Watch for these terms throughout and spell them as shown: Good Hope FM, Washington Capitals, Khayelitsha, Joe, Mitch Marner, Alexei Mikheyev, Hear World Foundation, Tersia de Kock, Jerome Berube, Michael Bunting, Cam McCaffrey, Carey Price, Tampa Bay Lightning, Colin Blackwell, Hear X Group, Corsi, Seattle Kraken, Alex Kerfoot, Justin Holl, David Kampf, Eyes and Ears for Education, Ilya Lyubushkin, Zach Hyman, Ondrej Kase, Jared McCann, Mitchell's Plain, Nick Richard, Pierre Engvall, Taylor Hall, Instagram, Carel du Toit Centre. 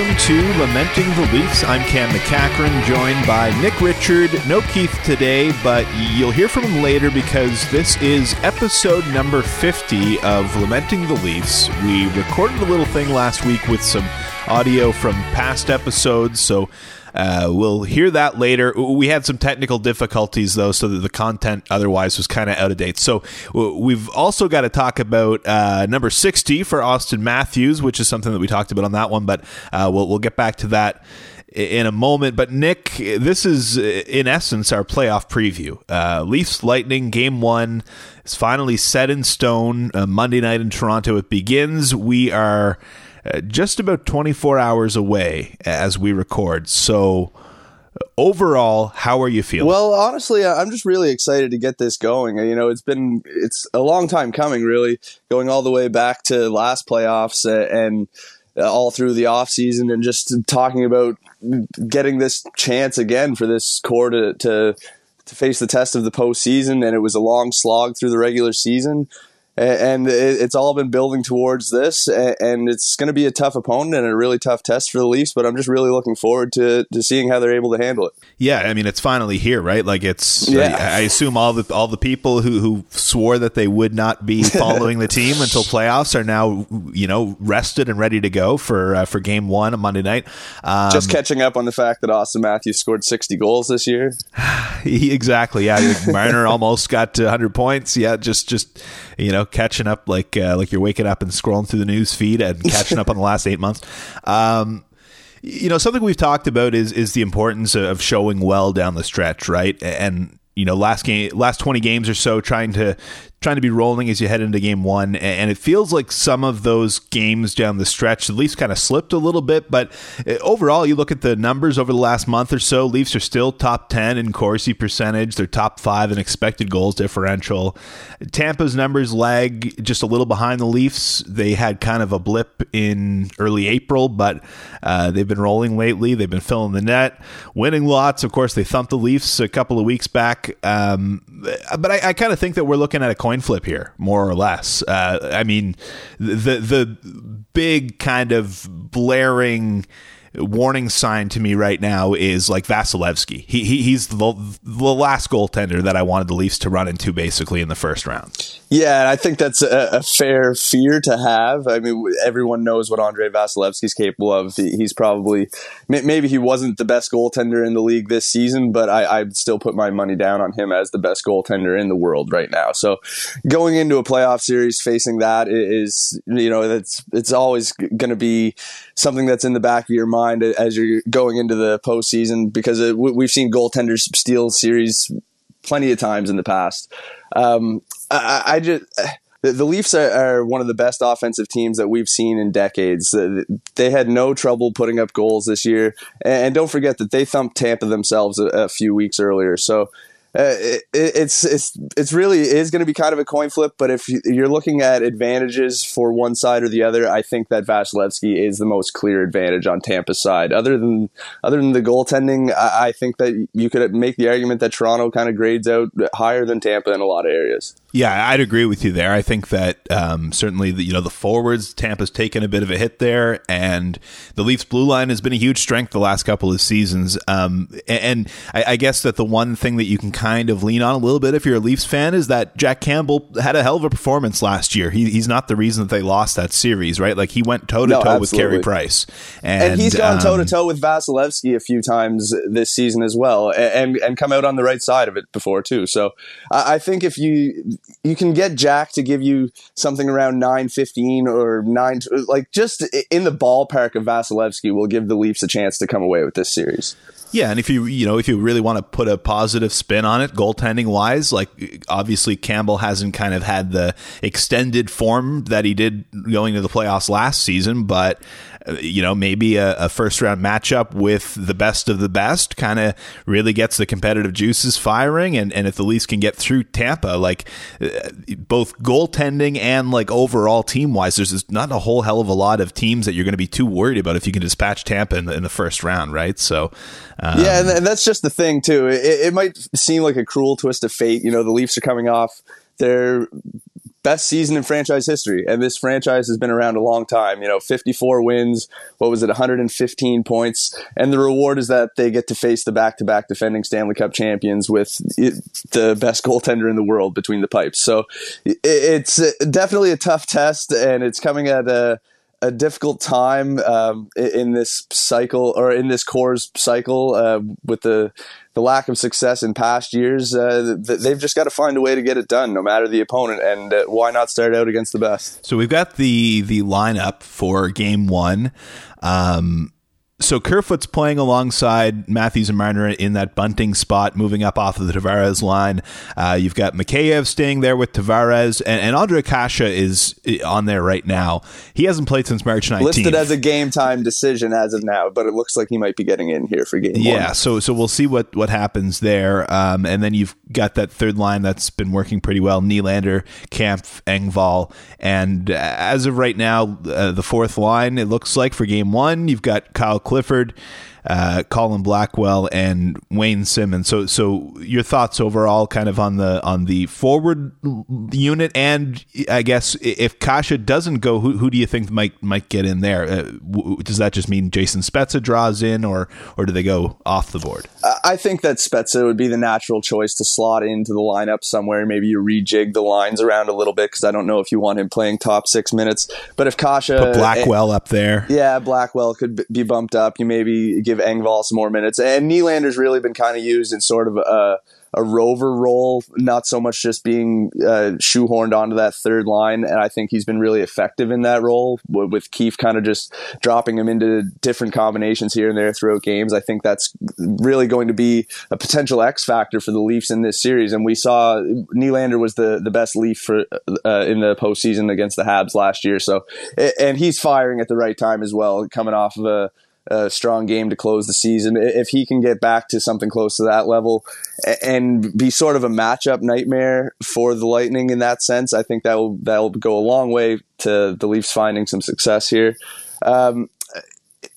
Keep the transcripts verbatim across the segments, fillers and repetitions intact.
welcome to Lamenting the Leafs. I'm Cam McCaffrey, joined by Nick Richard. No Keith today, but you'll hear from him later because this is episode number fifty of Lamenting the Leafs. We recorded a little thing last week with some audio from past episodes, so uh, we'll hear that later. We had some technical difficulties, though, so that the content otherwise was kind of out of date. So we've also got to talk about uh, number sixty for Auston Matthews, which is something that we talked about on that one, but uh, we'll, we'll get back to that in a moment. But Nick, this is in essence our playoff preview. Uh, Leafs Lightning game one is finally set in stone. Uh, Monday night in Toronto it begins. We are Uh, just about twenty-four hours away as we record. So uh, overall, how are you feeling? Well, honestly, I'm just really excited to get this going. You know, it's been it's a long time coming, really, going all the way back to last playoffs and all through the offseason and just talking about getting this chance again for this core to, to, to face the test of the postseason. And it was a long slog through the regular season. And it's all been building towards this, and it's going to be a tough opponent and a really tough test for the Leafs, but I'm just really looking forward to, to seeing how they're able to handle it. Yeah, I mean, it's finally here, right? Like, it's, yeah. I, I assume all the all the people who, who swore that they would not be following the team until playoffs are now, you know, rested and ready to go for uh, for game one on Monday night. Um, just catching up on the fact that Auston Matthews scored sixty goals this year. Exactly, yeah. Marner almost got to one hundred points. Yeah, just, just you know, catching up like uh, like you're waking up and scrolling through the news feed and catching up on the last eight months. Um, you know, something we've talked about is is the importance of showing well down the stretch, right? And you know, last game, last twenty games or so, trying to trying to be rolling as you head into game one. And it feels like some of those games down the stretch, the Leafs kind of slipped a little bit. But overall, you look at the numbers over the last month or so, Leafs are still top ten in Corsi percentage. They're top five in expected goals differential. Tampa's numbers lag just a little behind the Leafs. They had kind of a blip in early April, but uh, they've been rolling lately. They've been filling the net, winning lots. Of course, they thumped the Leafs a couple of weeks back. Um, but I, I kind of think that we're looking at a coin flip here, more or less. Uh, I mean, the the big kind of blaring warning sign to me right now is like Vasilevsky. He, he he's the, the last goaltender that I wanted the Leafs to run into basically in the first round. Yeah, and I think that's a, a fair fear to have. I mean, everyone knows what Andrei Vasilevsky's capable of. He, he's probably, maybe he wasn't the best goaltender in the league this season, but I, I'd still put my money down on him as the best goaltender in the world right now. So going into a playoff series facing that is, you know, that's it's always going to be something that's in the back of your mind as you're going into the postseason, because it, we've seen goaltenders steal series plenty of times in the past. Um, I, I just the Leafs are, are one of the best offensive teams that we've seen in decades. They had no trouble putting up goals this year, and don't forget that they thumped Tampa themselves a, a few weeks earlier. So uh, it, it's it's it's really is going to be kind of a coin flip. But if you're looking at advantages for one side or the other, I think that Vasilevsky is the most clear advantage on Tampa's side. Other than other than the goaltending, I, I think that you could make the argument that Toronto kind of grades out higher than Tampa in a lot of areas. Yeah, I'd agree with you there. I think that um, certainly the, you know the forwards, Tampa's taken a bit of a hit there, and the Leafs' blue line has been a huge strength the last couple of seasons. Um, and I, I guess that the one thing that you can kind of lean on a little bit if you're a Leafs fan is that Jack Campbell had a hell of a performance last year. He, he's not the reason that they lost that series, right? Like he went toe to toe with Carey Price, and, and he's gone toe to toe with Vasilevsky a few times this season as well, and and come out on the right side of it before too. So I, I think if you You can get Jack to give you something around nine fifteen or nine, like just in the ballpark of Vasilevsky, will give the Leafs a chance to come away with this series. Yeah, and if you you know if you really want to put a positive spin on it, goaltending wise, like obviously Campbell hasn't kind of had the extended form that he did going to the playoffs last season, but you know maybe a, a first round matchup with the best of the best kind of really gets the competitive juices firing, and and if the Leafs can get through Tampa, like both goaltending and like overall team wise, there's just not a whole hell of a lot of teams that you're going to be too worried about if you can dispatch Tampa in the, in the first round, right? So. Um, yeah, and that's just the thing, too. It, it might seem like a cruel twist of fate. You know, the Leafs are coming off their best season in franchise history. And this franchise has been around a long time, you know, fifty-four wins, what was it, one hundred fifteen points. And the reward is that they get to face the back-to-back defending Stanley Cup champions with the best goaltender in the world between the pipes. So it's definitely a tough test, and it's coming at a, a difficult time um, in this cycle, or in this Coors cycle, uh, with the the lack of success in past years. Uh, they've just got to find a way to get it done, no matter the opponent. And uh, why not start out against the best? So we've got the the lineup for game one. Um, so Kerfoot's playing alongside Matthews and Marner in that Bunting spot, moving up off of the Tavares line. Uh, you've got Mikheyev staying there with Tavares, and, and Ondrej Kase is on there right now. He hasn't played since March nineteenth. Listed as a game time decision as of now, but it looks like he might be getting in here for game yeah, one. Yeah, so so we'll see what, what happens there. Um, and then you've got that third line that's been working pretty well, Nylander, Kampf, Engvall. And as of right now, uh, the fourth line, it looks like for game one, you've got Kyle Clifford, uh, Colin Blackwell, and Wayne Simmonds. So, so your thoughts overall, kind of on the on the forward unit, and I guess if Kasha doesn't go, who who do you think might might get in there? Uh, w- does that just mean Jason Spezza draws in, or or do they go off the board? I think that Spezza would be the natural choice to slot into the lineup somewhere. Maybe you rejig the lines around a little bit, because I don't know if you want him playing top six minutes. But if Kasha, put Blackwell and, up there, yeah, Blackwell could be bumped up. You maybe give Engvall some more minutes, and Nylander's really been kind of used in sort of a, a rover role, not so much just being uh, shoehorned onto that third line, and I think he's been really effective in that role, with Keefe kind of just dropping him into different combinations here and there throughout games. I think that's really going to be a potential X factor for the Leafs in this series, and we saw Nylander was the, the best Leaf for, uh, in the postseason against the Habs last year, so, and he's firing at the right time as well, coming off of a a strong game to close the season. If he can get back to something close to that level and be sort of a matchup nightmare for the Lightning in that sense, I think that will that'll go a long way to the Leafs finding some success here. Um,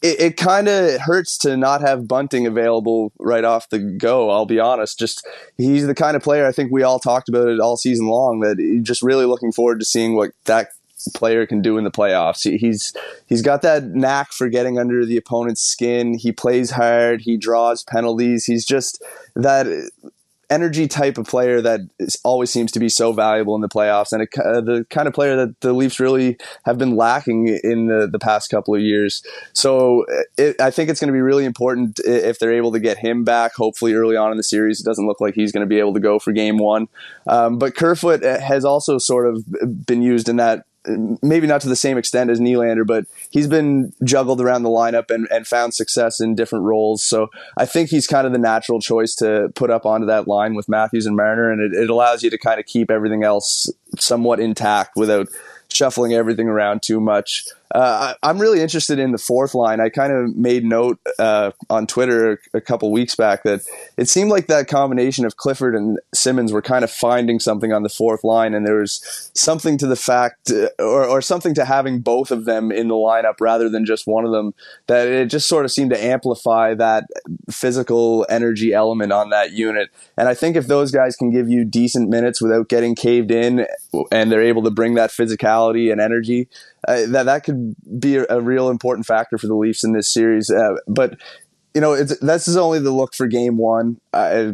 it it kind of hurts to not have Bunting available right off the go, I'll be honest. Just he's the kind of player, I think we all talked about it all season long, that just really looking forward to seeing what that player can do in the playoffs. He's he's got that knack for getting under the opponent's skin. He plays hard. He draws penalties. He's just that energy type of player that is, always seems to be so valuable in the playoffs, and it, uh, the kind of player that the Leafs really have been lacking in the, the past couple of years. So it, I think it's going to be really important if they're able to get him back, hopefully early on in the series. It doesn't look like he's going to be able to go for game one. Um, but Kerfoot has also sort of been used in that, maybe not to the same extent as Nylander, but he's been juggled around the lineup and, and found success in different roles. So I think he's kind of the natural choice to put up onto that line with Matthews and Marner, and it, it allows you to kind of keep everything else somewhat intact without shuffling everything around too much. Uh, I, I'm really interested in the fourth line. I kind of made note uh, on Twitter a couple weeks back that it seemed like that combination of Clifford and Simmonds were kind of finding something on the fourth line, and there was something to the fact uh, or, or something to having both of them in the lineup rather than just one of them, that it just sort of seemed to amplify that physical energy element on that unit. And I think if those guys can give you decent minutes without getting caved in, and they're able to bring that physicality and energy, Uh, that that could be a, a real important factor for the Leafs in this series. Uh, but, you know, it's, this is only the look for game one. Uh,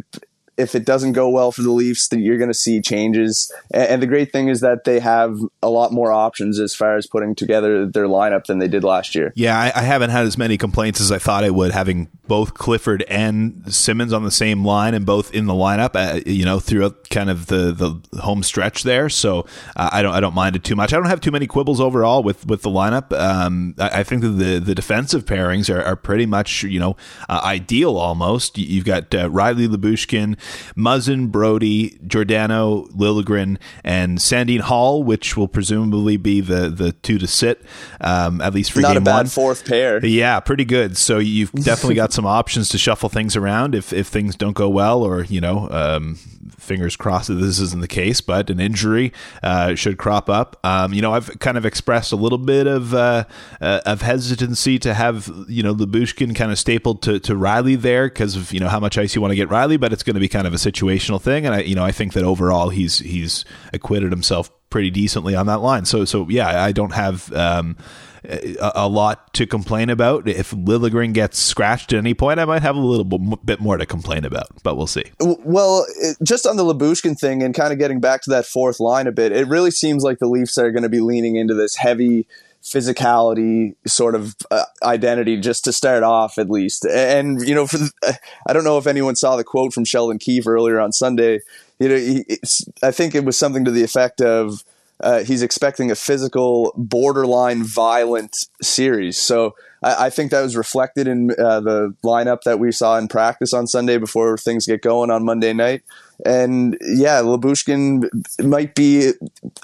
if it doesn't go well for the Leafs, then you're going to see changes. And, and the great thing is that they have a lot more options as far as putting together their lineup than they did last year. Yeah, I, I haven't had as many complaints as I thought I would, having both Clifford and Simmonds on the same line and both in the lineup, uh, you know, throughout kind of the, the home stretch there. So uh, I don't I don't mind it too much. I don't have too many quibbles overall with, with the lineup. Um, I, I think that the, the defensive pairings are, are pretty much, you know, uh, ideal almost. You've got uh, Rielly, Lyubushkin, Muzzin, Brody, Giordano, Lilligren, and Sandine Hall, which will presumably be the, the two to sit, um, at least for Not game one. Not a bad one. Fourth pair. Yeah, pretty good. So you've definitely got some options to shuffle things around if, if things don't go well, or, you know, um, fingers crossed that this isn't the case, but an injury uh, should crop up. Um, you know, I've kind of expressed a little bit of uh, uh, of hesitancy to have, you know, Lyubushkin kind of stapled to, to Rielly there because of, you know, how much ice you want to get Rielly, but it's going to be kind kind of a situational thing. And I, you know, I think that overall he's he's acquitted himself pretty decently on that line. So so yeah, I don't have um, a, a lot to complain about. If Lilligren gets scratched at any point, I might have a little bit more to complain about, but we'll see. Well, it, just on the Lyubushkin thing and kind of getting back to that fourth line a bit, it really seems like the Leafs are going to be leaning into this heavy physicality sort of uh, identity just to start off, at least. And, you know, for the, uh, I don't know if anyone saw the quote from Sheldon Keefe earlier on Sunday. You know, he, it's, I think it was something to the effect of uh, he's expecting a physical, borderline violent series. So I, I think that was reflected in uh, the lineup that we saw in practice on Sunday before things get going on Monday night. And yeah, Lyubushkin might be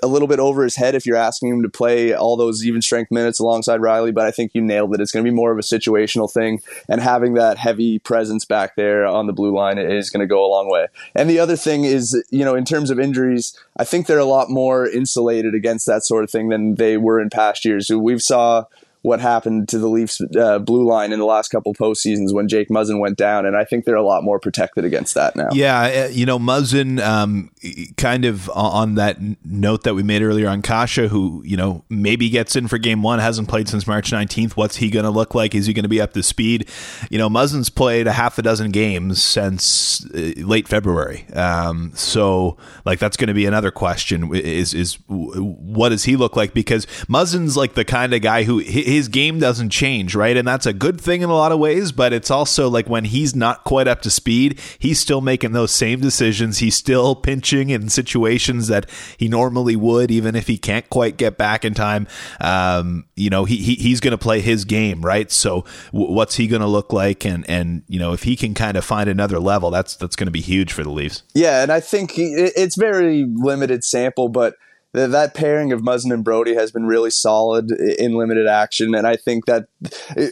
a little bit over his head if you're asking him to play all those even strength minutes alongside Rielly, but I think you nailed it. It's going to be more of a situational thing, and having that heavy presence back there on the blue line is going to go a long way. And the other thing is, you know, in terms of injuries, I think they're a lot more insulated against that sort of thing than they were in past years. We've saw what happened to the Leafs uh, blue line in the last couple postseasons when Jake Muzzin went down. And I think they're a lot more protected against that now. Yeah. You know, Muzzin um, kind of on that note that we made earlier on Kasha, who, you know, maybe gets in for game one, hasn't played since March nineteenth. What's he going to look like? Is he going to be up to speed? You know, Muzzin's played a half a dozen games since late February. Um, so like, that's going to be another question is, is what does he look like? Because Muzzin's like the kind of guy who he, his game doesn't change, right? And that's a good thing in a lot of ways, but it's also like when he's not quite up to speed, he's still making those same decisions. He's still pinching in situations that he normally would, even if he can't quite get back in time. Um, you know, he, he he's going to play his game, right? So w- what's he going to look like? And, and, you know, if he can kind of find another level, that's, that's going to be huge for the Leafs. Yeah. And I think he, it's very limited sample, but that pairing of Muzzin and Brody has been really solid in limited action. And I think that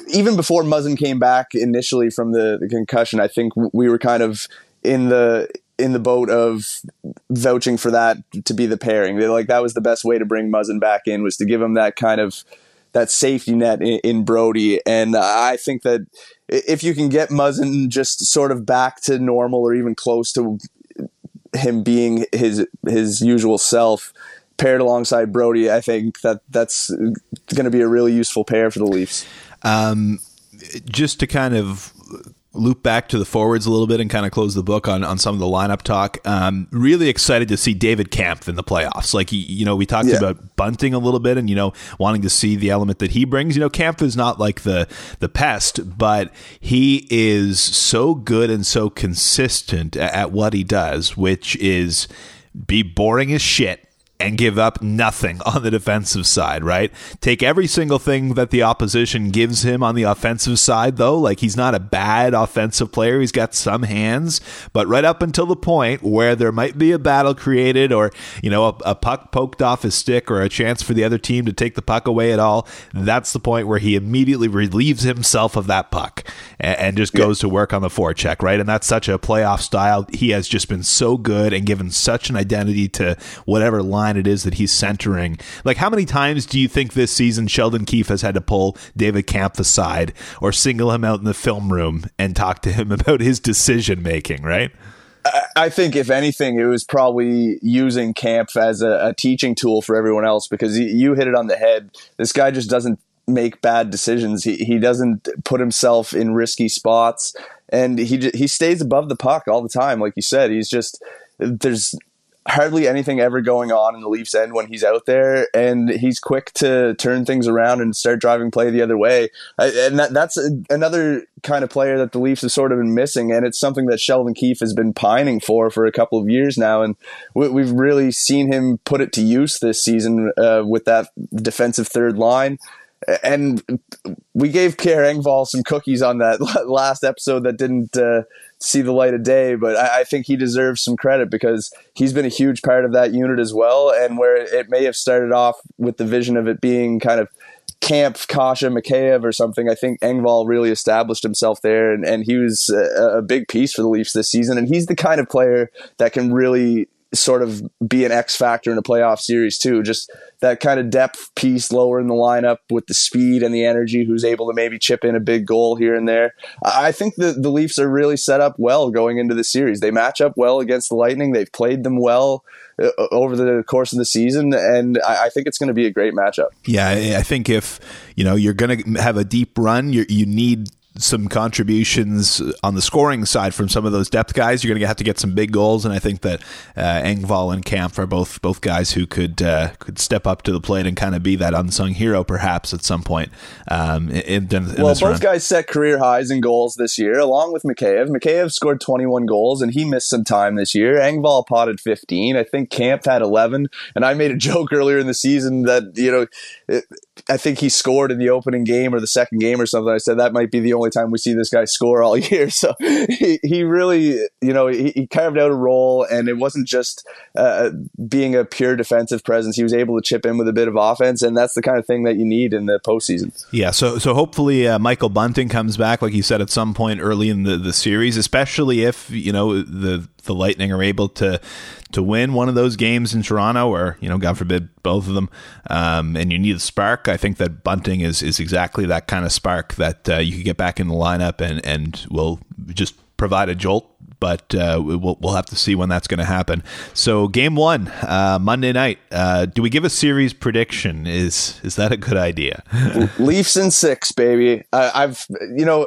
even before Muzzin came back initially from the, the concussion, I think we were kind of in the in the boat of vouching for that to be the pairing. They're like, that was the best way to bring Muzzin back in, was to give him that kind of that safety net in, in Brody. And I think that if you can get Muzzin just sort of back to normal or even close to him being his his usual self, paired alongside Brody, I think that that's going to be a really useful pair for the Leafs. Um, just to kind of loop back to the forwards a little bit and kind of close the book on, on some of the lineup talk. Um, really excited to see David Kampf in the playoffs. Like, you know, we talked yeah. about Bunting a little bit and, you know, wanting to see the element that he brings. You know, Kampf is not like the, the pest, but he is so good and so consistent at what he does, which is be boring as shit and give up nothing on the defensive side, right? Take every single thing that the opposition gives him on the offensive side, though. Like, he's not a bad offensive player. He's got some hands, but right up until the point where there might be a battle created or, you know, a, a puck poked off his stick or a chance for the other team to take the puck away at all, that's the point where he immediately relieves himself of that puck and, and just goes yeah. to work on the forecheck, right? And that's such a playoff style. He has just been so good and given such an identity to whatever line it is that he's centering. Like, how many times do you think this season Sheldon Keefe has had to pull David Kampf aside or single him out in the film room and talk to him about his decision making, right? I think if anything, it was probably using Kampf as a, a teaching tool for everyone else, because he, you hit it on the head. This guy just doesn't make bad decisions. He he doesn't put himself in risky spots, and he he stays above the puck all the time. Like you said, he's just, there's hardly anything ever going on in the Leafs end when he's out there, and he's quick to turn things around and start driving play the other way. And that, that's a, another kind of player that the Leafs have sort of been missing, and it's something that Sheldon Keefe has been pining for for a couple of years now, and we, we've really seen him put it to use this season uh, with that defensive third line. And we gave Pierre Engvall some cookies on that last episode that didn't uh, see the light of day, but I, I think he deserves some credit because he's been a huge part of that unit as well. And where it may have started off with the vision of it being kind of Kampf, Kasha, Mikheyev or something, I think Engvall really established himself there, and, and he was a, a big piece for the Leafs this season. And he's the kind of player that can really sort of be an X factor in a playoff series too. Just that kind of depth piece lower in the lineup with the speed and the energy, who's able to maybe chip in a big goal here and there. I think the, the Leafs are really set up well going into the series. They match up well against the Lightning. They've played them well over the course of the season, and I think it's going to be a great matchup. Yeah, I think if, you know, you're going to have a deep run, you you need some contributions on the scoring side from some of those depth guys. You're going to have to get some big goals, and I think that uh, Engvall and Kampf are both both guys who could uh, could step up to the plate and kind of be that unsung hero perhaps at some point. Um, in, in well, both run. guys set career highs in goals this year, along with Mikheyev. Mikheyev scored twenty-one goals, and he missed some time this year. Engvall potted fifteen. I think Kampf had eleven. And I made a joke earlier in the season that, you know, it, I think he scored in the opening game or the second game or something. I said that might be the only time we see this guy score all year. So he, he really, you know, he, he carved out a role, and it wasn't just uh, being a pure defensive presence. He was able to chip in with a bit of offense, and that's the kind of thing that you need in the postseason. Yeah, so so hopefully uh, Michael Bunting comes back, like you said, at some point early in the, the series, especially if, you know, the the Lightning are able to to win one of those games in Toronto, or, you know, God forbid, both of them, um, and you need a spark. I think that Bunting is is exactly that kind of spark that uh, you can get back in the lineup and, and will just provide a jolt, but uh, we'll, we'll have to see when that's going to happen. So game one, uh, Monday night, uh, do we give a series prediction? Is is that a good idea? Leafs in six, baby. Uh, I've, you know...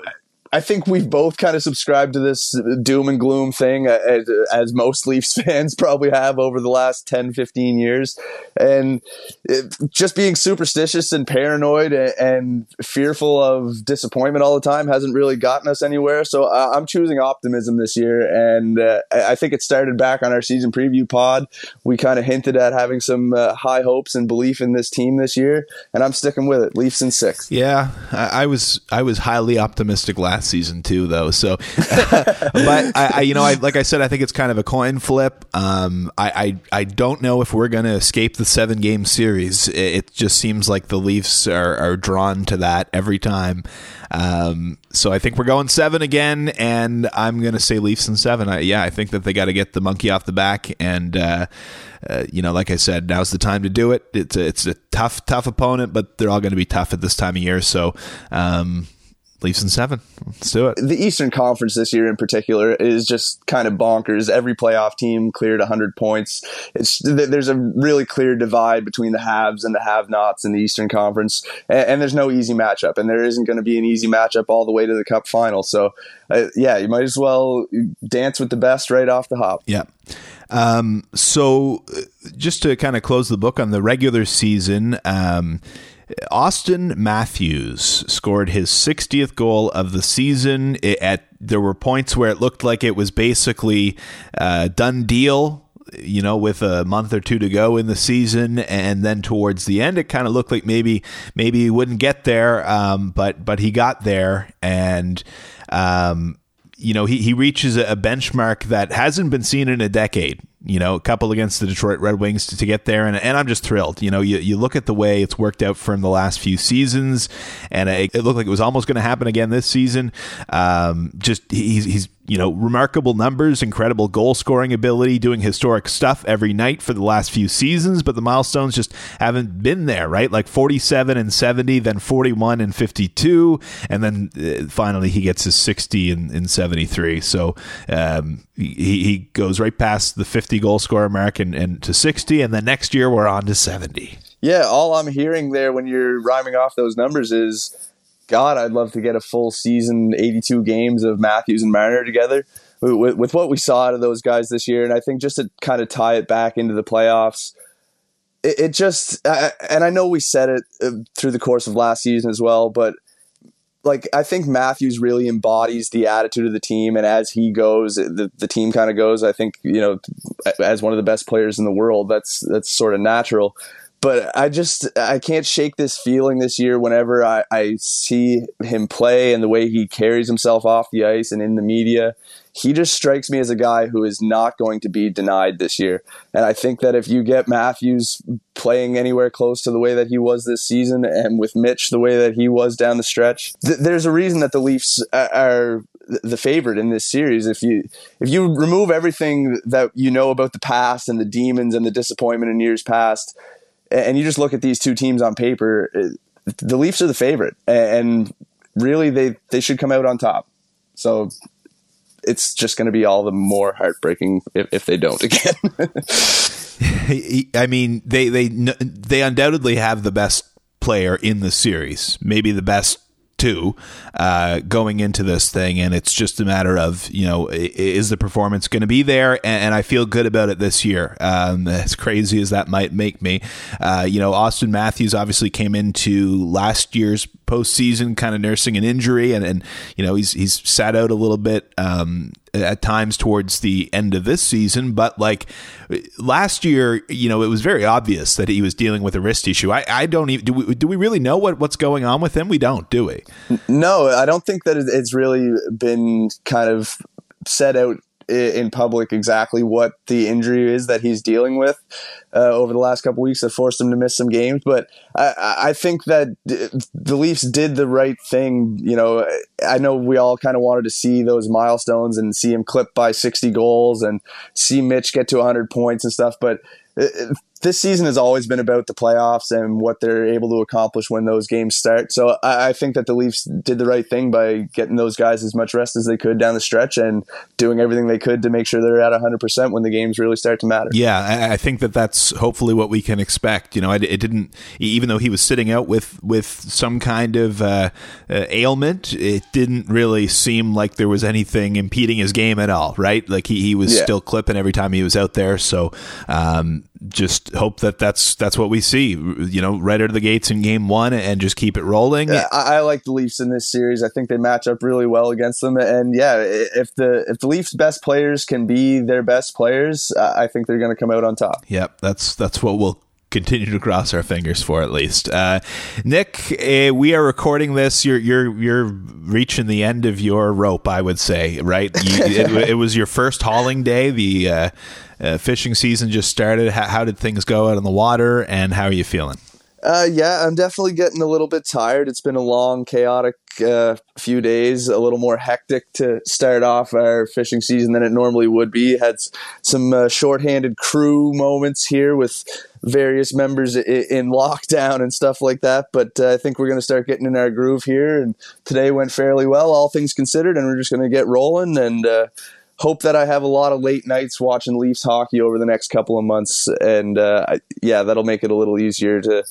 I think we've both kind of subscribed to this doom and gloom thing, as, as most Leafs fans probably have over the last ten, fifteen years. And it, just being superstitious and paranoid and, and fearful of disappointment all the time hasn't really gotten us anywhere. So uh, I'm choosing optimism this year. And uh, I think it started back on our season preview pod. We kind of hinted at having some uh, high hopes and belief in this team this year. And I'm sticking with it. Leafs in six. Yeah, I, I was I was highly optimistic last season too, though. So, but I, I, you know, I, like I said, I think it's kind of a coin flip. Um, I, I, I don't know if we're going to escape the seven game series. It, it just seems like the Leafs are, are drawn to that every time. Um, so I think we're going seven again, and I'm going to say Leafs in seven. I, yeah, I think that they got to get the monkey off the back, and uh, uh, you know, like I said, now's the time to do it. It's a, it's a tough, tough opponent, but they're all going to be tough at this time of year. So, um. Leafs in seven. Let's do it. The Eastern Conference this year in particular is just kind of bonkers. Every playoff team cleared one hundred points. It's, there's a really clear divide between the haves and the have-nots in the Eastern Conference, and, and there's no easy matchup, and there isn't going to be an easy matchup all the way to the Cup final. So, uh, yeah, you might as well dance with the best right off the hop. Yeah. Um, so, just to kind of close the book on the regular season, um, Auston Matthews scored his sixtieth goal of the season. It, at there were points where it looked like it was basically a done deal, you know, with a month or two to go in the season, and then towards the end, it kind of looked like maybe maybe he wouldn't get there, um, but but he got there, and um, you know, he he reaches a benchmark that hasn't been seen in a decade. You know, a couple against the Detroit Red Wings to, to get there. And, and I'm just thrilled. You know, you, you look at the way it's worked out for him the last few seasons, and it, it looked like it was almost going to happen again this season. Um, just he's, he's, you know, remarkable numbers, incredible goal scoring ability, doing historic stuff every night for the last few seasons. But the milestones just haven't been there, right? Like forty-seven and seventy, then forty-one and fifty-two. And then uh, finally he gets his sixty and seventy-three. So um, he, he goes right past the fifty goal scorer mark and, and to sixty, and then next year we're on to seventy. Yeah, all I'm hearing there when you're rhyming off those numbers is, God, I'd love to get a full season, eighty-two games of Matthews and Marner together. With, with what we saw out of those guys this year, and I think just to kind of tie it back into the playoffs, it, it just, I, and I know we said it uh, through the course of last season as well, but like, I think Matthews really embodies the attitude of the team, and as he goes, the, the team kind of goes. I think, you know, as one of the best players in the world, that's that's sort of natural. But I just I can't shake this feeling this year whenever I, I see him play and the way he carries himself off the ice and in the media. He just strikes me as a guy who is not going to be denied this year. And I think that if you get Matthews playing anywhere close to the way that he was this season, and with Mitch the way that he was down the stretch, th- there's a reason that the Leafs are the favorite in this series. If you if you remove everything that you know about the past and the demons and the disappointment in years past, and you just look at these two teams on paper, the Leafs are the favorite, and really they, they should come out on top. So it's just going to be all the more heartbreaking if, if they don't again. I mean, they, they, they undoubtedly have the best player in the series, maybe the best two, uh, going into this thing. And it's just a matter of, you know, is the performance going to be there? And, and I feel good about it this year. Um, as crazy as that might make me, uh, you know, Auston Matthews obviously came into last year's postseason kind of nursing an injury, and, and, you know, he's, he's sat out a little bit, um, at times towards the end of this season. But like last year, you know, it was very obvious that he was dealing with a wrist issue. I, I don't even, do we, do we really know what, what's going on with him? We don't, do we? No, I don't think that it's really been kind of set out in public exactly what the injury is that he's dealing with uh, over the last couple of weeks that forced him to miss some games. But I, I think that the Leafs did the right thing. You know, I know we all kind of wanted to see those milestones and see him clip by sixty goals and see Mitch get to one hundred points and stuff. But this season has always been about the playoffs and what they're able to accomplish when those games start. So I think that the Leafs did the right thing by getting those guys as much rest as they could down the stretch and doing everything they could to make sure they're at one hundred percent when the games really start to matter. Yeah, I think that that's hopefully what we can expect. You know, it didn't, even though he was sitting out with, with some kind of uh, uh, ailment, it didn't really seem like there was anything impeding his game at all, right? Like he, he was yeah. still clipping every time he was out there. So, um, just hope that that's that's what we see, you know, right out of the gates in game one, and just keep it rolling. Yeah, I, I like the Leafs in this series. I think they match up really well against them. And yeah, if the if the Leafs' best players can be their best players, I think they're going to come out on top. Yep, that's that's what we'll continue to cross our fingers for, at least. Uh, Nick, uh, we are recording this. You're you're you're reaching the end of your rope, I would say, right? You, it, it was your first hauling day. The uh, uh, fishing season just started. How, how did things go out on the water, and how are you feeling? Uh, yeah, I'm definitely getting a little bit tired. It's been a long, chaotic uh, few days, a little more hectic to start off our fishing season than it normally would be. Had some uh, shorthanded crew moments here with various members in lockdown and stuff like that, but uh, I think we're going to start getting in our groove here, and today went fairly well, all things considered, and we're just going to get rolling and uh, hope that I have a lot of late nights watching Leafs hockey over the next couple of months, and uh, I, yeah, that'll make it a little easier to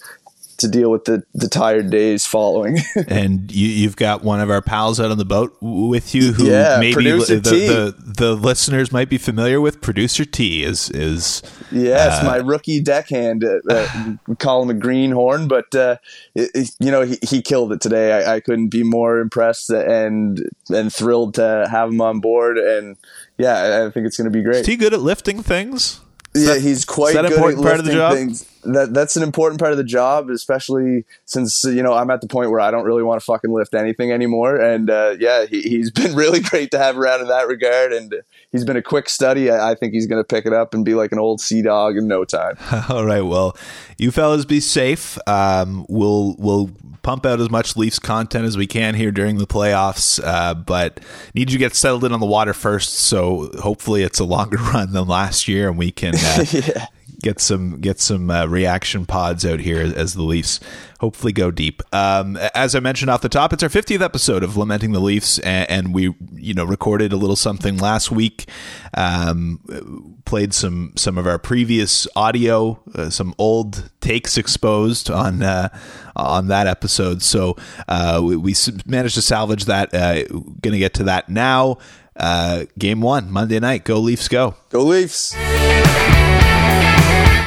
to deal with the, the tired days following. And you, you've got one of our pals out on the boat with you who yeah, maybe the, the, the, the listeners might be familiar with. Producer T is... is yes, uh, my rookie deckhand. Uh, uh, we call him a greenhorn, but uh, it, it, you know, he, he killed it today. I, I couldn't be more impressed and, and thrilled to have him on board. And yeah, I think it's going to be great. Is he good at lifting things? Is yeah, that, he's quite good at lifting things. That that's an important part of the job, especially since, you know, I'm at the point where I don't really want to fucking lift anything anymore. And uh, yeah, he, he's been really great to have around in that regard. And he's been a quick study. I, I think he's going to pick it up and be like an old sea dog in no time. All right. Well, you fellas be safe. Um, we'll we'll pump out as much Leafs content as we can here during the playoffs. Uh, but need you to get settled in on the water first. So hopefully it's a longer run than last year, and we can uh, yeah. Get some get some uh, reaction pods out here as the Leafs hopefully go deep. Um, as I mentioned off the top, it's our fiftieth episode of Lamenting the Leafs, and, and we you know recorded a little something last week. Um, played some some of our previous audio, uh, some old takes exposed on uh, on that episode. So uh, we, we managed to salvage that. Uh, going to get to that now. Uh, game one Monday night. Go Leafs, go! Go Leafs!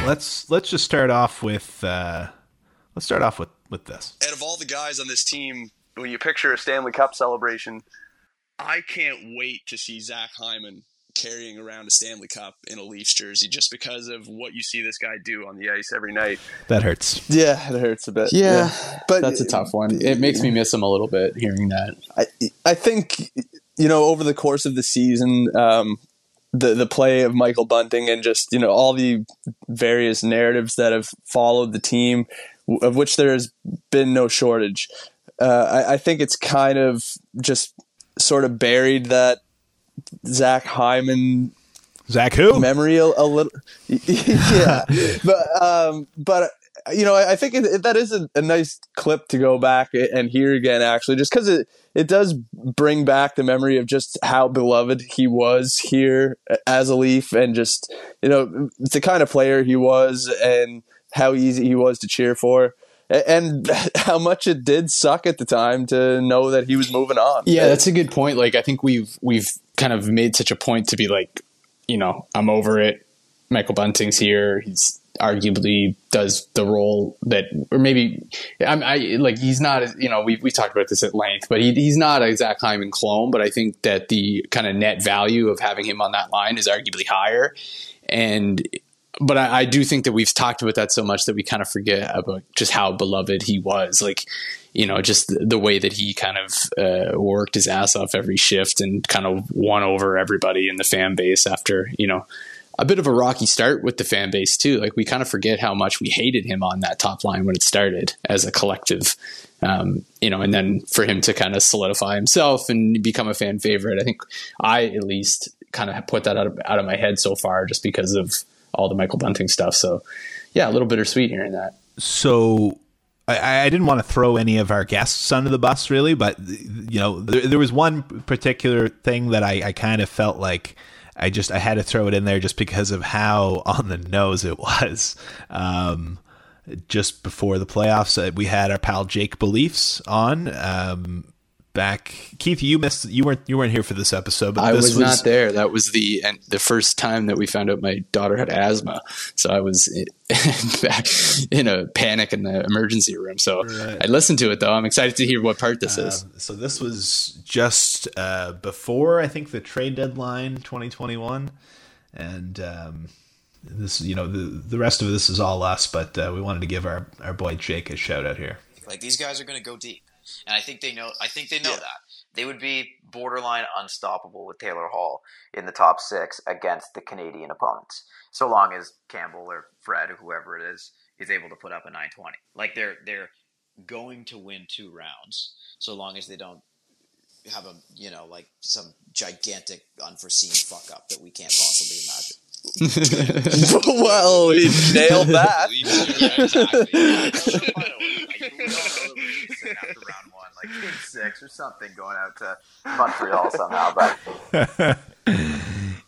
Let's let's just start off with uh, let's start off with, with this. Out of all the guys on this team, when you picture a Stanley Cup celebration, I can't wait to see Zach Hyman carrying around a Stanley Cup in a Leafs jersey, just because of what you see this guy do on the ice every night. That hurts. Yeah, it hurts a bit. Yeah, yeah. But that's a tough one. It makes me miss him a little bit hearing that. I I think you know over the course of the season. Um, The, the play of Michael Bunting and just, you know, all the various narratives that have followed the team, of which there has been no shortage. Uh, I, I think it's kind of just sort of buried that Zach Hyman Zach who memory a, a little. Yeah, but um, but you know, I, I think it, it, that is a, a nice clip to go back and hear again, actually, just because it it does bring back the memory of just how beloved he was here as a Leaf, and just, you know, the kind of player he was and how easy he was to cheer for. And how much it did suck at the time to know that he was moving on. Yeah, that's a good point. Like, I think we've we've kind of made such a point to be like, you know, I'm over it. Michael Bunting's here. He's arguably does the role that, or maybe I'm I like he's not. You know, we we talked about this at length, but he, he's not a Zach Hyman clone. But I think that the kind of net value of having him on that line is arguably higher. And. But I, I do think that we've talked about that so much that we kind of forget about just how beloved he was. Like, you know, just the, the way that he kind of uh, worked his ass off every shift and kind of won over everybody in the fan base after, you know, a bit of a rocky start with the fan base too. Like, we kind of forget how much we hated him on that top line when it started as a collective, um, you know, and then for him to kind of solidify himself and become a fan favorite. I think I at least kind of put that out of, out of my head so far just because of all the Michael Bunting stuff. So yeah, a little bittersweet hearing that. So I, I didn't want to throw any of our guests under the bus really, but you know, there, there was one particular thing that I, I kind of felt like I just, I had to throw it in there just because of how on the nose it was. Um, just before the playoffs, we had our pal Jake Beliefs on, um, back. Keith, you missed you weren't you weren't here for this episode, but I this was, was not there. That was the and the first time that we found out my daughter had asthma, so I was back in a panic in the emergency room. So right. I listened to it though. I'm excited to hear what part this um, is. So this was just uh before I think the trade deadline twenty twenty-one, and um this, you know, the the rest of this is all us, but uh, we wanted to give our our boy Jake a shout out here. Like, these guys are going to go deep. And I think they know. I think they know yeah. that they would be borderline unstoppable with Taylor Hall in the top six against the Canadian opponents, so long as Campbell or Fred or whoever it is is able to put up a nine twenty. Like, they're they're going to win two rounds, so long as they don't have a you know like some gigantic unforeseen fuck up that we can't possibly imagine. Well, we nailed that. Yeah, exactly. After round one, like game six or something, going out to Montreal somehow. But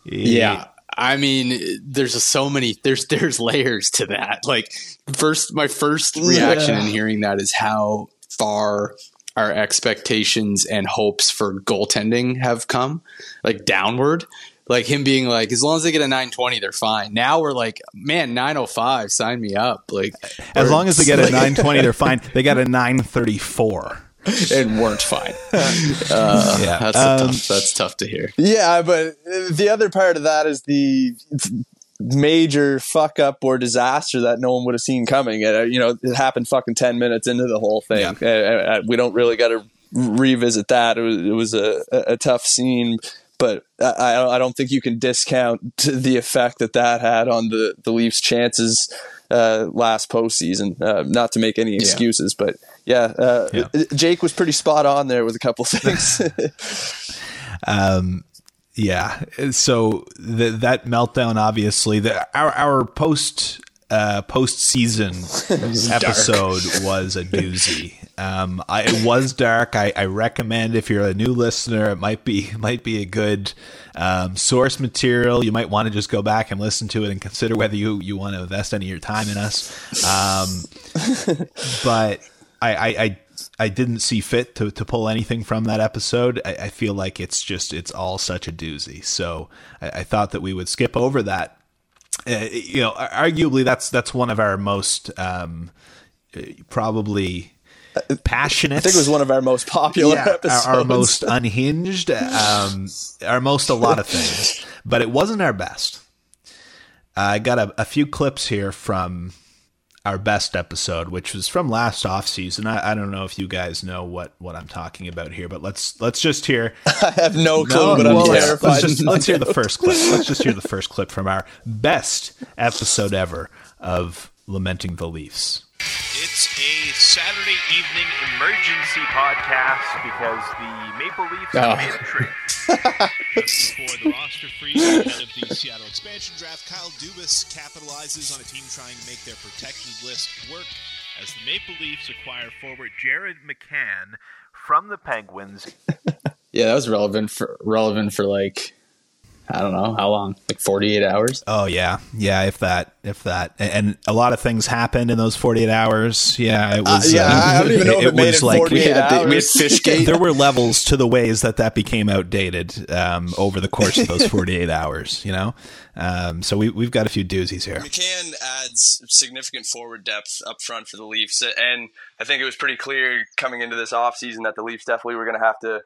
yeah, I mean, there's so many. There's there's layers to that. Like, first, my first reaction yeah. in hearing that is how far our expectations and hopes for goaltending have come, like downward. Like him being like, as long as they get a nine twenty, they're fine. Now we're like, man, nine oh five, sign me up. Like, as long as they get a nine twenty, they're fine. They got a nine thirty-four and weren't fine. Uh, yeah, that's um, tough. That's tough to hear. Yeah, but the other part of that is the major fuck up or disaster that no one would have seen coming. You know, it happened fucking ten minutes into the whole thing. Yeah. We don't really got to revisit that. It was, it was a, a tough scene. But I, I don't think you can discount the effect that that had on the, the Leafs' chances uh, last postseason. Uh, not to make any excuses, yeah. but yeah, uh, yeah, Jake was pretty spot on there with a couple things. um, yeah, so the, that meltdown, obviously, the, our our post uh, postseason episode was a doozy. Um, I, it was dark. I, I recommend if you're a new listener, it might be might be a good um, source material. You might want to just go back and listen to it and consider whether you, you want to invest any of your time in us. Um, but I, I I I didn't see fit to, to pull anything from that episode. I, I feel like it's just it's all such a doozy. So I, I thought that we would skip over that. Uh, you know, arguably that's that's one of our most um, probably. Passionate. I think it was one of our most popular yeah, episodes. Our, our most unhinged, um, our most a lot of things, but it wasn't our best. Uh, I got a, a few clips here from our best episode, which was from last off season. I, I don't know if you guys know what, what I'm talking about here, but let's let's just hear. I have no clue, no, but I'm well, terrified. Let's, just, let's hear the first clip. Let's just hear the first clip from our best episode ever of Lamenting the Leafs. It's is a Saturday evening emergency podcast because the Maple Leafs oh. made a trade. For the roster freeze ahead of the Seattle expansion draft, Kyle Dubas capitalizes on a team trying to make their protected list work as the Maple Leafs acquire forward Jared McCann from the Penguins. Yeah, that was relevant for relevant for like, I don't know how long, like forty-eight hours. Oh yeah. Yeah. If that, if that, and a lot of things happened in those forty-eight hours. Yeah. It was, uh, yeah, uh, I don't even know if it, it made was it like, forty-eight we had, hours. We had Fishgate. There were levels to the ways that that became outdated um, over the course of those forty-eight hours, you know? Um, so we, we've got a few doozies here. McCann adds significant forward depth up front for the Leafs. And I think it was pretty clear coming into this offseason that the Leafs definitely were going to have to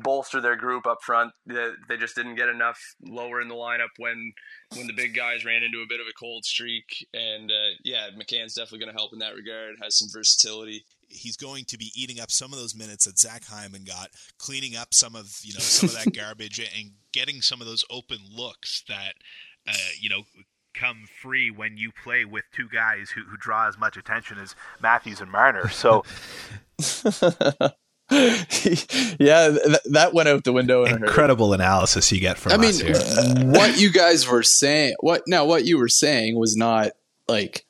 bolster their group up front. They just didn't get enough lower in the lineup when when the big guys ran into a bit of a cold streak. And uh, yeah, McCann's definitely going to help in that regard. Has some versatility. He's going to be eating up some of those minutes that Zach Hyman got, cleaning up some of you know some of that garbage and getting some of those open looks that uh, you know come free when you play with two guys who, who draw as much attention as Matthews and Marner. So. Yeah, th- that went out the window. In Incredible analysis you get from I mean, us here. What you guys were saying, what now? What you were saying was not like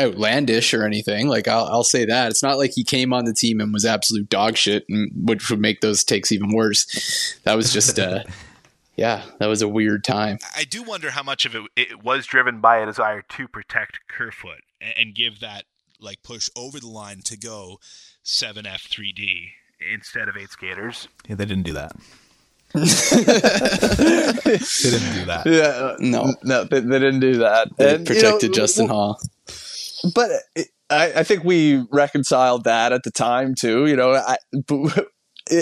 outlandish or anything. Like I'll, I'll say that it's not like he came on the team and was absolute dog shit, and which would make those takes even worse. That was just, uh, yeah, that was a weird time. I do wonder how much of it, it was driven by a desire to protect Kerfoot and, and give that like push over the line to go seven F three D. Instead of eight skaters. Yeah, they didn't do that. They didn't do that. Yeah, no, no, they, they didn't do that. They and, protected you know, Justin Holl. But it, I, I think we reconciled that at the time too. You know, I, but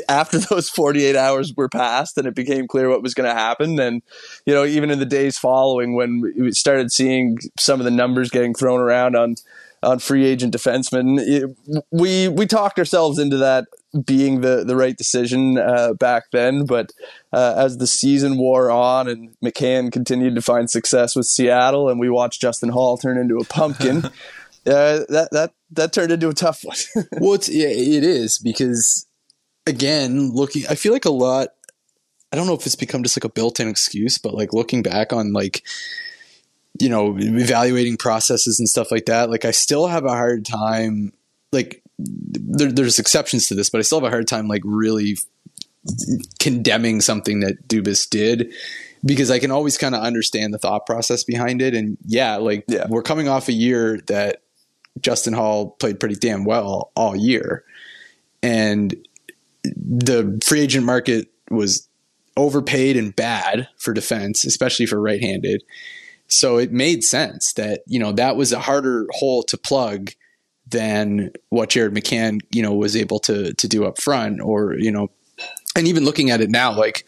after those forty-eight hours were passed and it became clear what was going to happen, and you know, even in the days following, when we started seeing some of the numbers getting thrown around on on free agent defensemen, it, we we talked ourselves into that being the, the right decision uh, back then. But uh, as the season wore on and McCann continued to find success with Seattle and we watched Justin Holl turn into a pumpkin, uh, that, that, that turned into a tough one. Well, it's, yeah, it is because, again, looking, I feel like a lot, I don't know if it's become just like a built-in excuse, but like looking back on like, you know, evaluating processes and stuff like that, like I still have a hard time, like, There, there's exceptions to this, but I still have a hard time like really condemning something that Dubas did, because I can always kind of understand the thought process behind it. And yeah, like yeah. we're coming off a year that Justin Holl played pretty damn well all year, and the free agent market was overpaid and bad for defense, especially for right-handed. So it made sense that, you know, that was a harder hole to plug than what Jared McCann, you know, was able to to do up front. Or, you know, and even looking at it now, like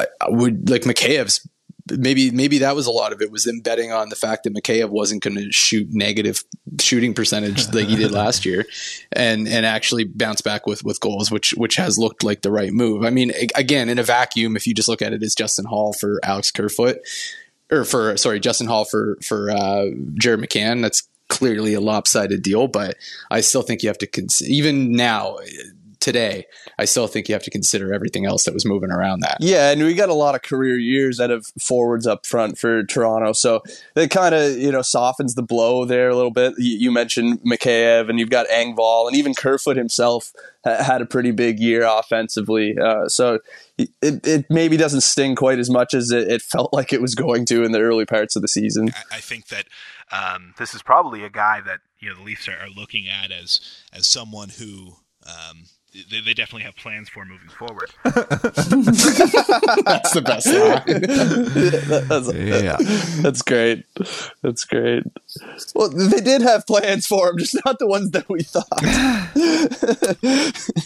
I, I would like Mikheyev's maybe, maybe that was a lot of it, was them betting on the fact that Mikheyev wasn't going to shoot negative shooting percentage like he did last year and, and actually bounce back with, with goals, which, which has looked like the right move. I mean, again, in a vacuum, if you just look at it as Justin Holl for Alex Kerfoot or for, sorry, Justin Holl for, for uh, Jared McCann, that's clearly a lopsided deal, but I still think you have to consider, even now today, I still think you have to consider everything else that was moving around that. Yeah. And we got a lot of career years out of forwards up front for Toronto. So it kind of, you know, softens the blow there a little bit. You, you mentioned Mikheyev, and you've got Engvall, and even Kerfoot himself ha- had a pretty big year offensively. Uh, so it, it maybe doesn't sting quite as much as it, it felt like it was going to in the early parts of the season. I, I think that Um, this is probably a guy that, you know, the Leafs are, are looking at as as someone who um, they, they definitely have plans for moving forward. That's the best line. that's, yeah. that, that's great. That's great. Well, they did have plans for him, just not the ones that we thought.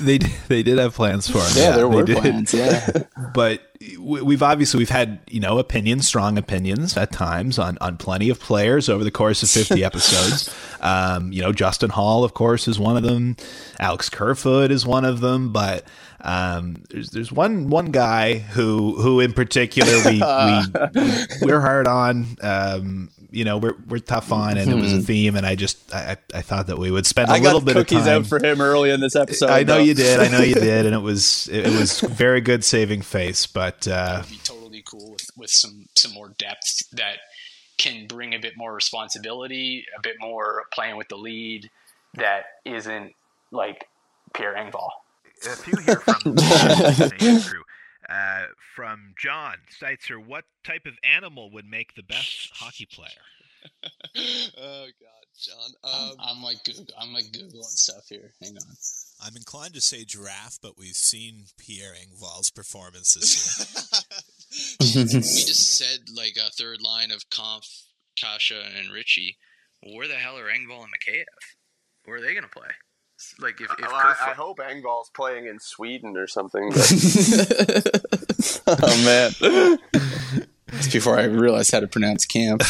they they did have plans for him. Yeah, yeah there were plans. Did. Yeah, but. We've obviously we've had, you know, opinions, strong opinions at times on, on plenty of players over the course of fifty episodes. Um, you know, Justin Holl, of course, is one of them. Alex Kerfoot is one of them. But Um, there's there's one one guy who who in particular we, we we're hard on. Um, you know, we're we're tough on, and hmm. it was a theme. And I just I I thought that we would spend a I little bit of time. I got cookies out for him early in this episode. I know though. you did. I know you did, and it was it, it was very good saving face. But uh, it'd be totally cool with, with some some more depth that can bring a bit more responsibility, a bit more playing with the lead. That isn't like Pierre Engvall. A few here from the crew. Uh, from John Seitzer, what type of animal would make the best hockey player? Oh God, John! Um, I'm, I'm like Google. I'm like Googling stuff here. Hang on. I'm inclined to say giraffe, but we've seen Pierre Engvall's performance this year. We just said like a third line of Kampf, Kasha, and Richie. Where the hell are Engvall and Mikheyev? Where are they going to play? Like if, if well, I, I hope Engvall's playing in Sweden or something. But... oh man! That's before I realized how to pronounce camp.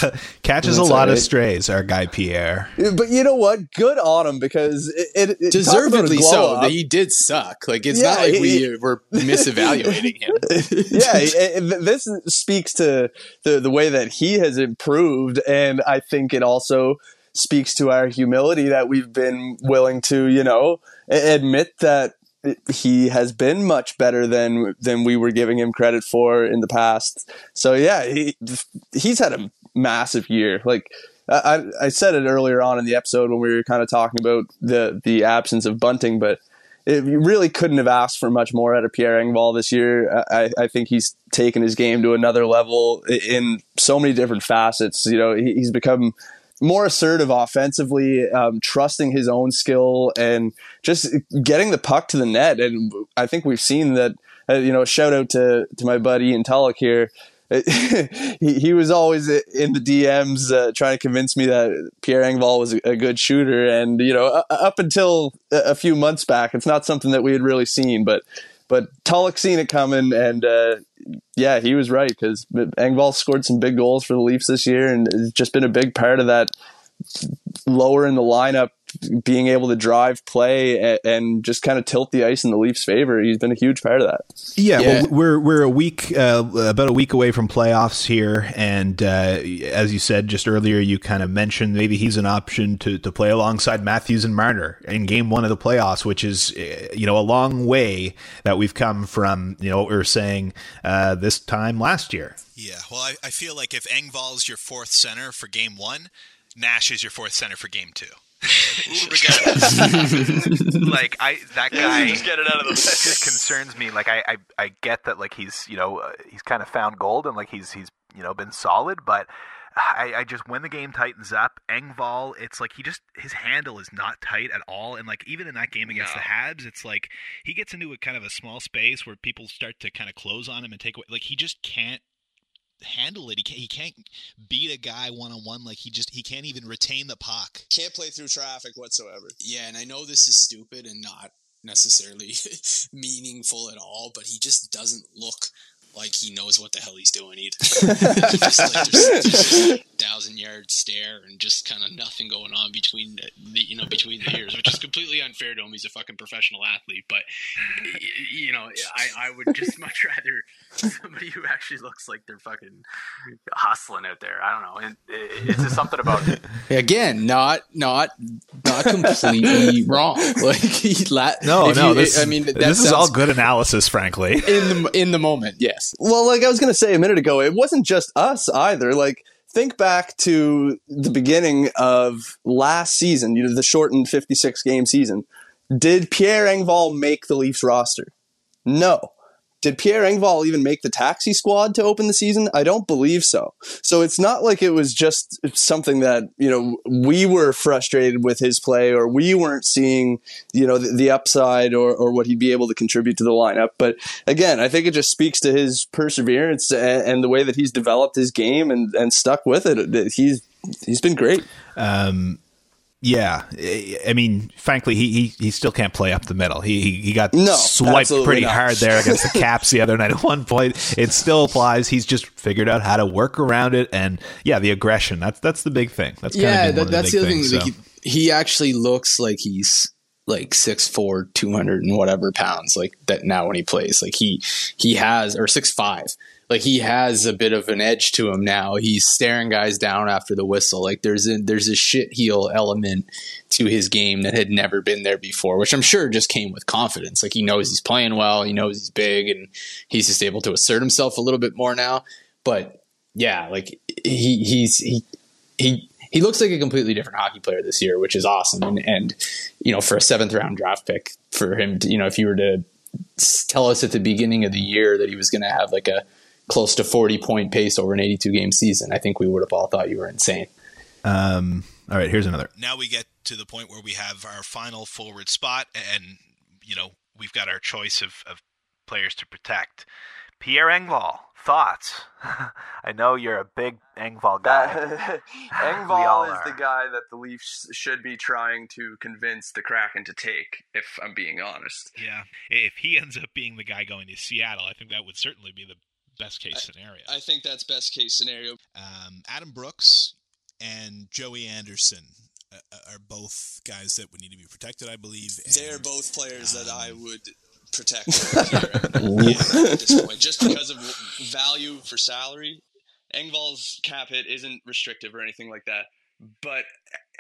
Catches That's a lot right. of strays, our guy Pierre. But you know what? Good on him because it, it, it deservedly so. Up. He did suck. Like it's yeah, not like he, we were misevaluating him. Yeah, it, it, this speaks to the the way that he has improved, and I think it also speaks to our humility that we've been willing to, you know, admit that he has been much better than than we were giving him credit for in the past. So yeah, he he's had a massive year. Like I, I said it earlier on in the episode when we were kind of talking about the the absence of Bunting, but it, you really couldn't have asked for much more out of Pierre Engvall this year. I, I think he's taken his game to another level in so many different facets. You know, he, he's become more assertive offensively, um, trusting his own skill and just getting the puck to the net. And I think we've seen that, uh, you know, shout out to, to my buddy Ian Tulloch here. he, he was always in the D Ms uh, trying to convince me that Pierre Engvall was a, a good shooter. And, you know, uh, up until a, a few months back, it's not something that we had really seen, but, but Tulloch seen it coming. And, uh, yeah, he was right because Engvall scored some big goals for the Leafs this year and has just been a big part of that lower in the lineup, being able to drive play and, and just kind of tilt the ice in the Leafs' favor. He's been a huge part of that. Yeah, yeah. Well, we're we're a week uh, about a week away from playoffs here, and uh, as you said just earlier, you kind of mentioned maybe he's an option to to play alongside Matthews and Marner in Game One of the playoffs, which is you know a long way that we've come from you know what we were saying uh, this time last year. Yeah, well, I, I feel like if Engvall's your fourth center for Game One, Nash is your fourth center for Game Two. like I, that guy just get it out of the way. Just concerns me. Like I, I, I get that. Like he's, you know, uh, he's kind of found gold and like he's, he's, you know, been solid. But I, I just when the game tightens up, Engvall, it's like he just his handle is not tight at all. And like even in that game against no. the Habs, it's like he gets into a kind of a small space where people start to kind of close on him and take away. Like he just can't handle it. He can't, he can't beat a guy one-on-one. Like he just he can't even retain the puck. Can't play through traffic whatsoever. Yeah, and I know this is stupid and not necessarily meaningful at all, but he just doesn't look like he knows what the hell he's doing either. Just like there's, there's a thousand yard stare and just kind of nothing going on between the, the you know between the ears, which is completely unfair to him. He's a fucking professional athlete, but you know I, I would just much rather somebody who actually looks like they're fucking hustling out there. I don't know. It, it, it's just something about it. Again, not not not completely wrong. Like no, no. You, this, I mean, that this is all good analysis, frankly. In the in the moment, yes. Well, like I was going to say a minute ago, it wasn't just us either. Like, think back to the beginning of last season, you know, the shortened fifty-six game season. Did Pierre Engvall make the Leafs roster? No. Did Pierre Engvall even make the taxi squad to open the season? I don't believe so. So it's not like it was just something that, you know, we were frustrated with his play or we weren't seeing, you know, the, the upside or, or what he'd be able to contribute to the lineup. But again, I think it just speaks to his perseverance and, and the way that he's developed his game and, and stuck with it. He's he's been great. Um Yeah, I mean, frankly, he, he he still can't play up the middle. He he, he got no, swiped pretty not. hard there against the Caps the other night at one point. It still applies. He's just figured out how to work around it. And, yeah, the aggression, that's, that's the big thing. That's kind yeah, of been that, one of the that's big the other thing. Things, so. He actually looks like he's like six four, two hundred and whatever pounds, like that now when he plays. Like he he has, or six five, like he has a bit of an edge to him now. He's staring guys down after the whistle. Like there's a, there's a shit heel element to his game that had never been there before, which I'm sure just came with confidence. Like he knows he's playing well, he knows he's big, and he's just able to assert himself a little bit more now. But yeah, like he he's he he he looks like a completely different hockey player this year, which is awesome. And, and you know, for a seventh round draft pick, for him to, you know, if you were to tell us at the beginning of the year that he was going to have like a close to forty point pace over an eighty-two game season, I think we would have all thought you were insane. Um, all right, here's another. Now we get to the point where we have our final forward spot, and you know, we've got our choice of, of players to protect. Pierre Engvall, thoughts? I know you're a big Engvall guy. Uh, Engvall is the guy that the Leafs should be trying to convince the Kraken to take, if I'm being honest. Yeah. If he ends up being the guy going to Seattle, I think that would certainly be the best case scenario. I, I think that's best case scenario. Um, Adam Brooks and Joey Anderson are both guys that would need to be protected, I believe. And they're both players um, that I would protect at this point, just because of value for salary. Engvall's cap hit isn't restrictive or anything like that, but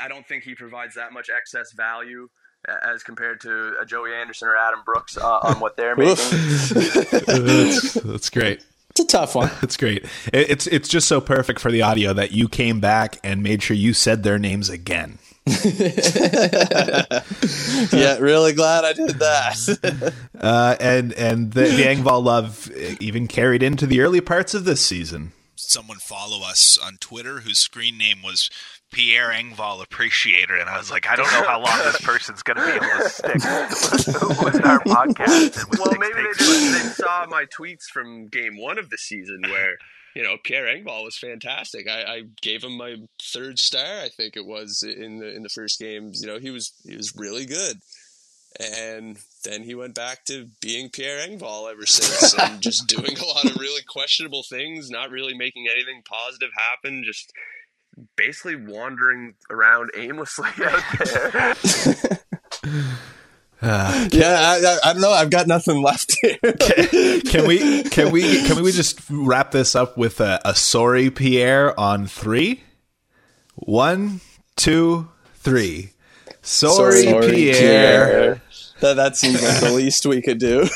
I don't think he provides that much excess value as compared to a Joey Anderson or Adam Brooks uh, on what they're making. that's, that's great. It's a tough one. That's great. It, it's it's just so perfect for the audio that you came back and made sure you said their names again. Yeah, really glad I did that. uh, and and the, the Engvall love even carried into the early parts of this season. Someone follow us on Twitter whose screen name was Pierre Engvall Appreciator, and I was like, I don't know how long this person's going to be able to stick with our podcast. And with well, maybe they, just, they saw my tweets from game one of the season where, you know, Pierre Engvall was fantastic. I, I gave him my third star, I think it was, in the in the first game. You know, he was he was really good. And then he went back to being Pierre Engvall ever since, and just doing a lot of really questionable things, not really making anything positive happen, just basically wandering around aimlessly out there. Uh, yeah, I, I, I don't know. I've got nothing left here. can, can we? Can we? Can we just wrap this up with a, a sorry Pierre on three? One, two, three. Sorry, sorry Pierre. Pierre. That that seems like the least we could do.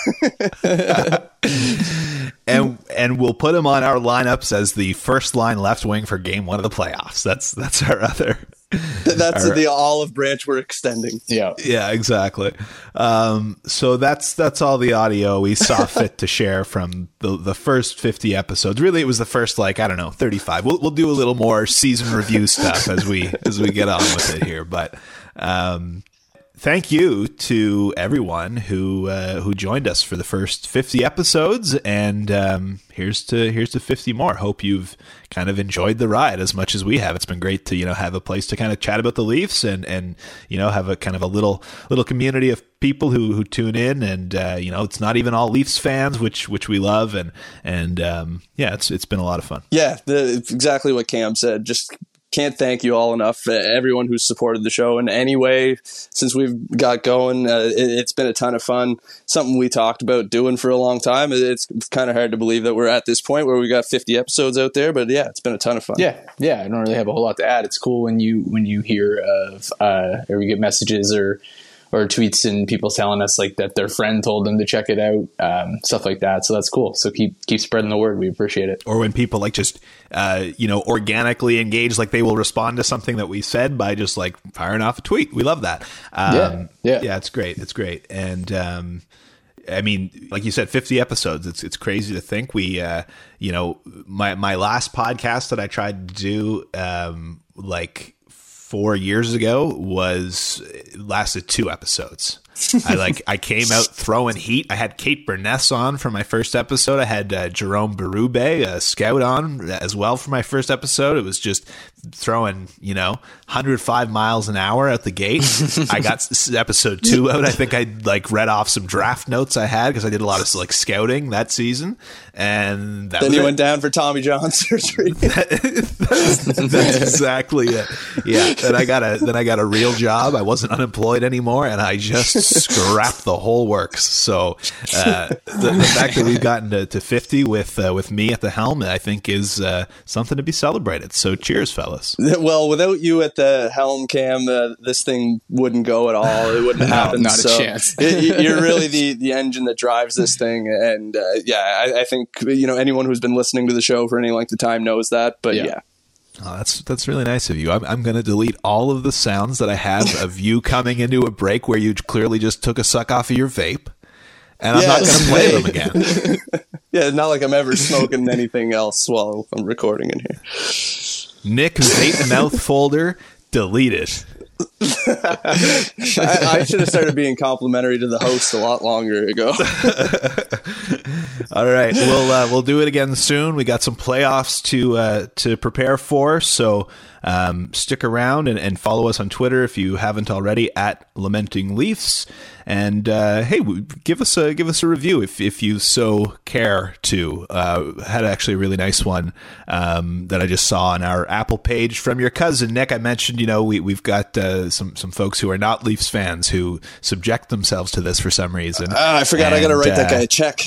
And and we'll put him on our lineups as the first line left wing for game one of the playoffs. That's that's our other. That's our, the olive branch we're extending. Yeah, yeah, exactly. Um, so that's that's all the audio we saw fit to share from the the first fifty episodes. Really, it was the first like I don't know thirty-five. We'll we'll do a little more season review stuff as we as we get on with it here, but. Um, Thank you to everyone who uh, who joined us for the first fifty episodes, and um, here's to here's to fifty more. Hope you've kind of enjoyed the ride as much as we have. It's been great to you know have a place to kind of chat about the Leafs, and and you know have a kind of a little little community of people who, who tune in, and uh, you know it's not even all Leafs fans, which which we love, and and um, yeah, it's it's been a lot of fun. Yeah, the, exactly what Cam said. Just. Can't thank you all enough, everyone who's supported the show in any way since we've got going. Uh, it, it's been a ton of fun, something we talked about doing for a long time. It, it's kind of hard to believe that we're at this point where we got fifty episodes out there, but yeah, it's been a ton of fun. Yeah, yeah, I don't really have a whole lot to add. It's cool when you when you hear of uh, or we get messages or or tweets and people telling us like that their friend told them to check it out, um, stuff like that. So that's cool. So keep keep spreading the word. We appreciate it. Or when people like just uh, you know organically engage, like they will respond to something that we said by just like firing off a tweet. We love that. Um, yeah, yeah, yeah. It's great. It's great. And um, I mean, like you said, fifty episodes. It's it's crazy to think we uh, you know my my last podcast that I tried to do um, like. four years ago was lasted two episodes. I like I came out throwing heat. I had Kate Burness on for my first episode. I had uh, Jerome Berube, a scout, on as well for my first episode. It was just throwing, you know, one hundred five miles an hour out the gate. I got episode two out. I think I like read off some draft notes I had because I did a lot of like scouting that season. And that then was you it. went down for Tommy John surgery. that, that's, that's exactly it. Yeah. Then I got a then I got a real job. I wasn't unemployed anymore, and I just scrapped the whole works. So uh, the, the fact that we've gotten to, to fifty with uh, with me at the helm, I think, is uh, something to be celebrated. So cheers, fellas. Well, without you at the helm, Cam, uh, this thing wouldn't go at all. It wouldn't no, happen. Not so a chance. it, you're really the the engine that drives this thing. And uh, yeah, I, I think you know anyone who's been listening to the show for any length of time knows that. But yeah. yeah. Oh, that's that's really nice of you. I'm, I'm going to delete all of the sounds that I have of you coming into a break where you clearly just took a suck off of your vape, and I'm yeah, not going to play them again. Yeah, not like I'm ever smoking anything else while I'm recording in here. Nick, vape mouth folder, delete it. I, I should have started being complimentary to the host a lot longer ago. All right, we'll uh, we'll do it again soon. We got some playoffs to uh, to prepare for, so um, stick around and, and follow us on Twitter if you haven't already at Lamenting Leafs. And uh, hey, give us a give us a review if if you so care to. Uh, had actually a really nice one um, that I just saw on our Apple page from your cousin Nick. I mentioned, you know, we we've got uh, some some folks who are not Leafs fans who subject themselves to this for some reason. Uh, I forgot and, I got to write uh, that guy a check.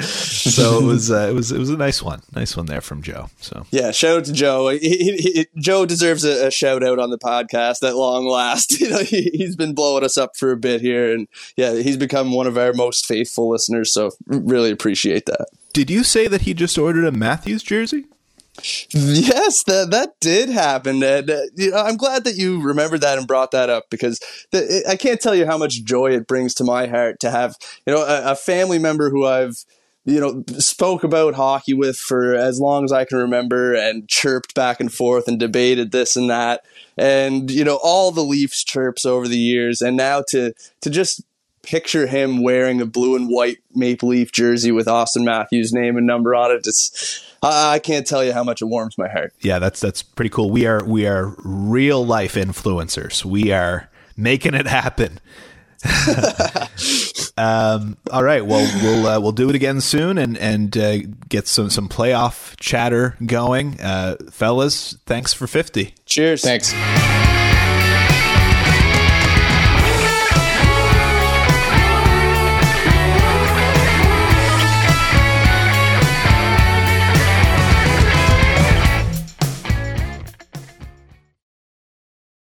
So it was uh, it was it was a nice one, nice one there from Joe. So yeah, shout out to Joe. He, he, he, Joe deserves a, a shout out on the podcast at long last. You know, he, he's been blowing us up up for a bit here, and yeah, he's become one of our most faithful listeners, so really appreciate that. Did you say that he just ordered a Matthews jersey? Yes, that that did happen, and uh, you know, I'm glad that you remembered that and brought that up, because the, I can't tell you how much joy it brings to my heart to have, you know, a, a family member who I've you know, spoke about hockey with for as long as I can remember and chirped back and forth and debated this and that. And, you know, all the Leafs chirps over the years. And now to to just picture him wearing a blue and white Maple Leaf jersey with Auston Matthews' name and number on it, it's... I can't tell you how much it warms my heart. Yeah, that's that's pretty cool. We are we are real life influencers. We are making it happen. um all right, well we'll uh, we'll do it again soon and and uh, get some some playoff chatter going. Uh fellas, thanks for fifty. Cheers. Thanks.